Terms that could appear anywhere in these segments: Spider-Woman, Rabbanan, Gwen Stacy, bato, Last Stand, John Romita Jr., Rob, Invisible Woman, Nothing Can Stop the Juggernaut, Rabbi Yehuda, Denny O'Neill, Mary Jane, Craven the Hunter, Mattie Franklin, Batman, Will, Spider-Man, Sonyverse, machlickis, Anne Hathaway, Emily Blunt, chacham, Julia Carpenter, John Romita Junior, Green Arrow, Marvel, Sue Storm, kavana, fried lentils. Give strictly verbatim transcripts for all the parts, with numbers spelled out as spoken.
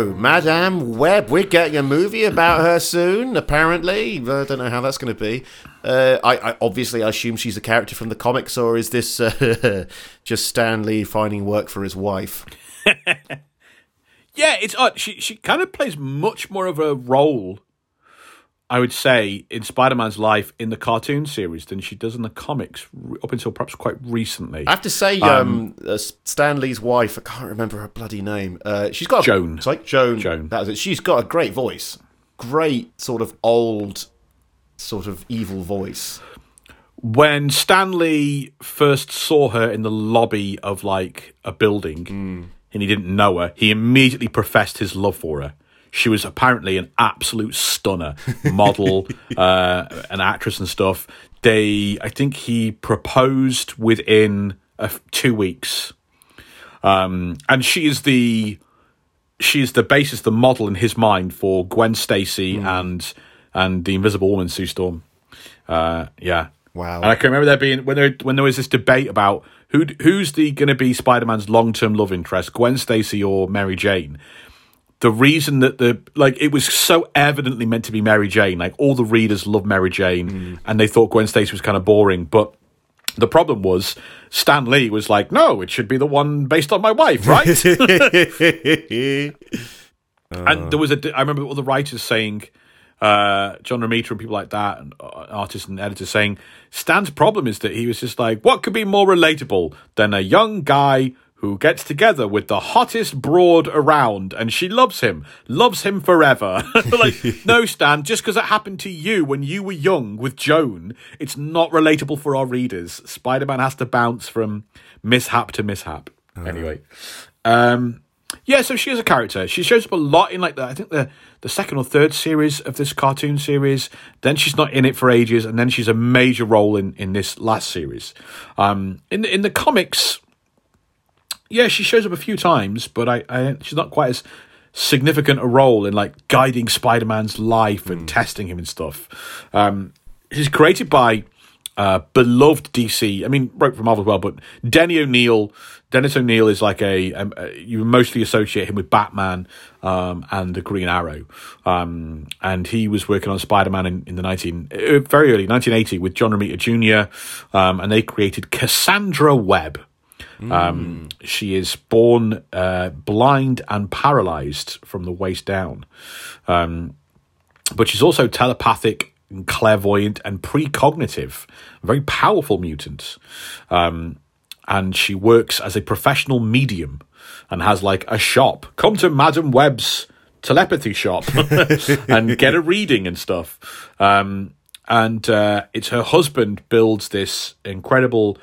So, Madame Web, we're getting a movie about her soon, apparently. I don't know how that's going to be. Uh, I, I obviously I assume she's a character from the comics, or is this uh, just Stan Lee finding work for his wife? Yeah, it's odd. She she kind of plays much more of a role, I would say, in Spider-Man's life in the cartoon series than she does in the comics, up until perhaps quite recently. I have to say, um, um, uh, Stan Lee's wife, I can't remember her bloody name. Uh, she's got a, Joan. It's like Joan. Joan. That was it. She's got a great voice, great sort of old, sort of evil voice. When Stan Lee first saw her in the lobby of like a building, mm. and he didn't know her, he immediately professed his love for her. She was apparently an absolute stunner, model, uh, an actress and stuff. They, I think he proposed within a, two weeks. Um, and she is the she is the basis, the model in his mind for Gwen Stacy mm. and and the Invisible Woman, Sue Storm. Uh, yeah. Wow. And I can remember there being when there when there was this debate about who who's the going to be Spider-Man's long-term love interest, Gwen Stacy or Mary Jane. The reason that the, like, it was so evidently meant to be Mary Jane. Like, all the readers love Mary Jane, mm. and they thought Gwen Stacy was kind of boring. But the problem was, Stan Lee was like, no, it should be the one based on my wife, right? uh. And there was a, I remember all the writers saying, uh, John Romita and people like that, and artists and editors saying, Stan's problem is that he was just like, what could be more relatable than a young guy who gets together with the hottest broad around, and she loves him, loves him forever. Like, no, Stan, just because it happened to you when you were young with Joan, it's not relatable for our readers. Spider-Man has to bounce from mishap to mishap. Uh-huh. Anyway. Um, yeah, so she is a character. She shows up a lot in, like, the, I think the, the second or third series of this cartoon series. Then she's not in it for ages, and then she's a major role in, in this last series. Um, in the, in the comics... Yeah, she shows up a few times, but I, I she's not quite as significant a role in, like, guiding Spider-Man's life and mm. testing him and stuff. Um, she's created by uh, beloved D C. I mean, wrote for Marvel as well, but Denny O'Neill. Dennis O'Neill is like a, a, a you mostly associate him with Batman um, and the Green Arrow, um, and he was working on Spider-Man in, in the nineteen uh, very early nineteen eighty with John Romita Junior Um, and they created Cassandra Webb. Mm. Um, she is born uh, blind and paralyzed from the waist down. Um, but she's also telepathic and clairvoyant and precognitive, a very powerful mutant. Um, and she works as a professional medium and has, like, a shop. Come to Madame Web's telepathy shop and get a reading and stuff. Um, and uh, it's her husband builds this incredible...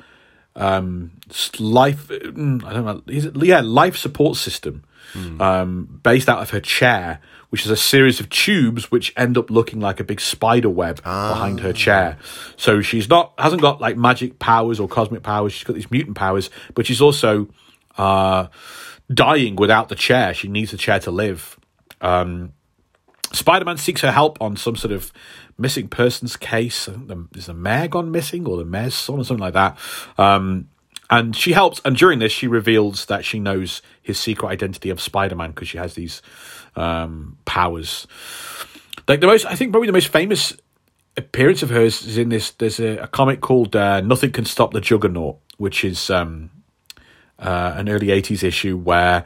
Um, life, I don't know, is it, yeah, life support system mm. um, based out of her chair, which is a series of tubes which end up looking like a big spider web ah. behind her chair. So she's not, hasn't got, like, magic powers or cosmic powers. She's got these mutant powers, but she's also uh, dying without the chair. She needs the chair to live. Um, Spider-Man seeks her help on some sort of missing persons case. Is the mayor gone missing, or the mayor's son, or something like that? Um, and she helps. And during this, she reveals that she knows his secret identity of Spider-Man because she has these um, powers. Like the most, I think, probably the most famous appearance of hers is in this. There's a, a comic called uh, "Nothing Can Stop the Juggernaut," which is um, uh, an early eighties issue where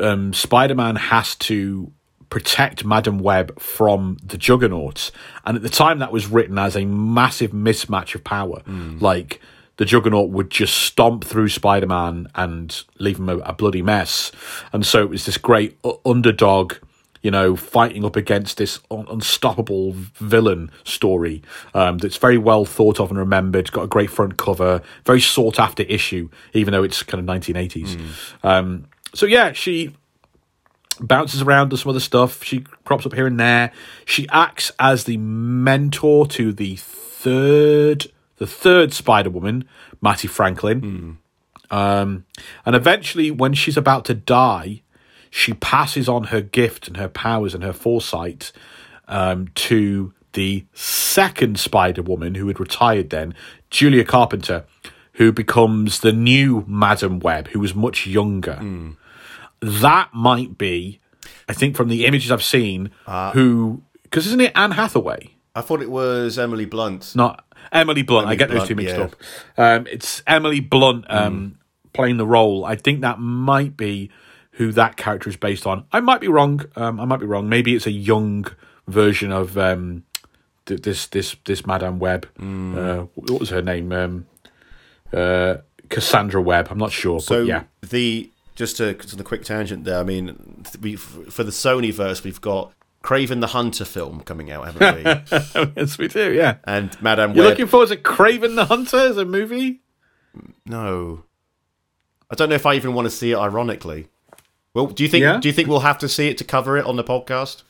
um, Spider-Man has to protect Madame Web from the Juggernaut. And at the time, that was written as a massive mismatch of power. Mm. Like, the Juggernaut would just stomp through Spider-Man and leave him a, a bloody mess. And so it was this great underdog, you know, fighting up against this un- unstoppable villain story um, that's very well thought of and remembered, got a great front cover, very sought-after issue, even though it's kind of nineteen eighties. Mm. Um, so, yeah, she... bounces around, does some other stuff. She crops up here and there. She acts as the mentor to the third, the third Spider-Woman, Mattie Franklin. Mm. Um, and eventually, when she's about to die, she passes on her gift and her powers and her foresight um, to the second Spider-Woman, who had retired then, Julia Carpenter, who becomes the new Madame Web, who was much younger. Mm. That might be I think from the images I've seen, uh, who... Because isn't it Anne Hathaway? I thought it was Emily Blunt. Not Emily Blunt. Emily I get Blunt, those two mixed yeah. up. Um, it's Emily Blunt um, mm. playing the role. I think that might be who that character is based on. I might be wrong. Um, I might be wrong. Maybe it's a young version of um, th- this this this Madame Web. Mm. Uh, what was her name? Um, uh, Cassandra Webb. I'm not sure. So but yeah. the just to, to the quick tangent there. I mean, we for the Sonyverse, we've got Craven the Hunter film coming out, haven't we? Oh, yes, we do, yeah. And Madame Web. You're looking forward to Craven the Hunter as a movie? No. I don't know if I even want to see it ironically. Well, do you think yeah? do you think we'll have to see it to cover it on the podcast?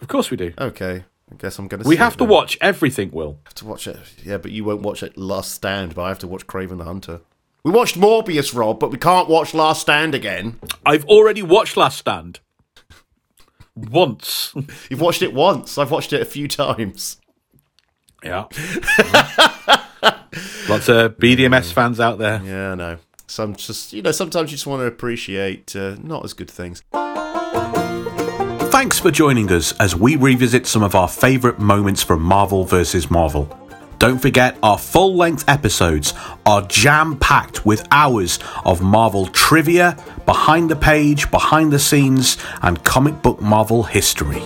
Of course we do. Okay. I guess I'm going to we see it. We have to now. watch everything, Will. I have to watch it. Yeah, but you won't watch it Last Stand, but I have to watch Craven the Hunter. We watched Morbius, Rob, but we can't watch Last Stand again. I've already watched Last Stand. Once. You've watched it once. I've watched it a few times. Yeah. Lots of B D M S fans out there. Yeah, I know. So I'm just, you know, sometimes you just want to appreciate uh, not as good things. Thanks for joining us as we revisit some of our favourite moments from Marvel versus. Marvel. Don't forget, our full-length episodes are jam-packed with hours of Marvel trivia, behind the page, behind the scenes, and comic book Marvel history.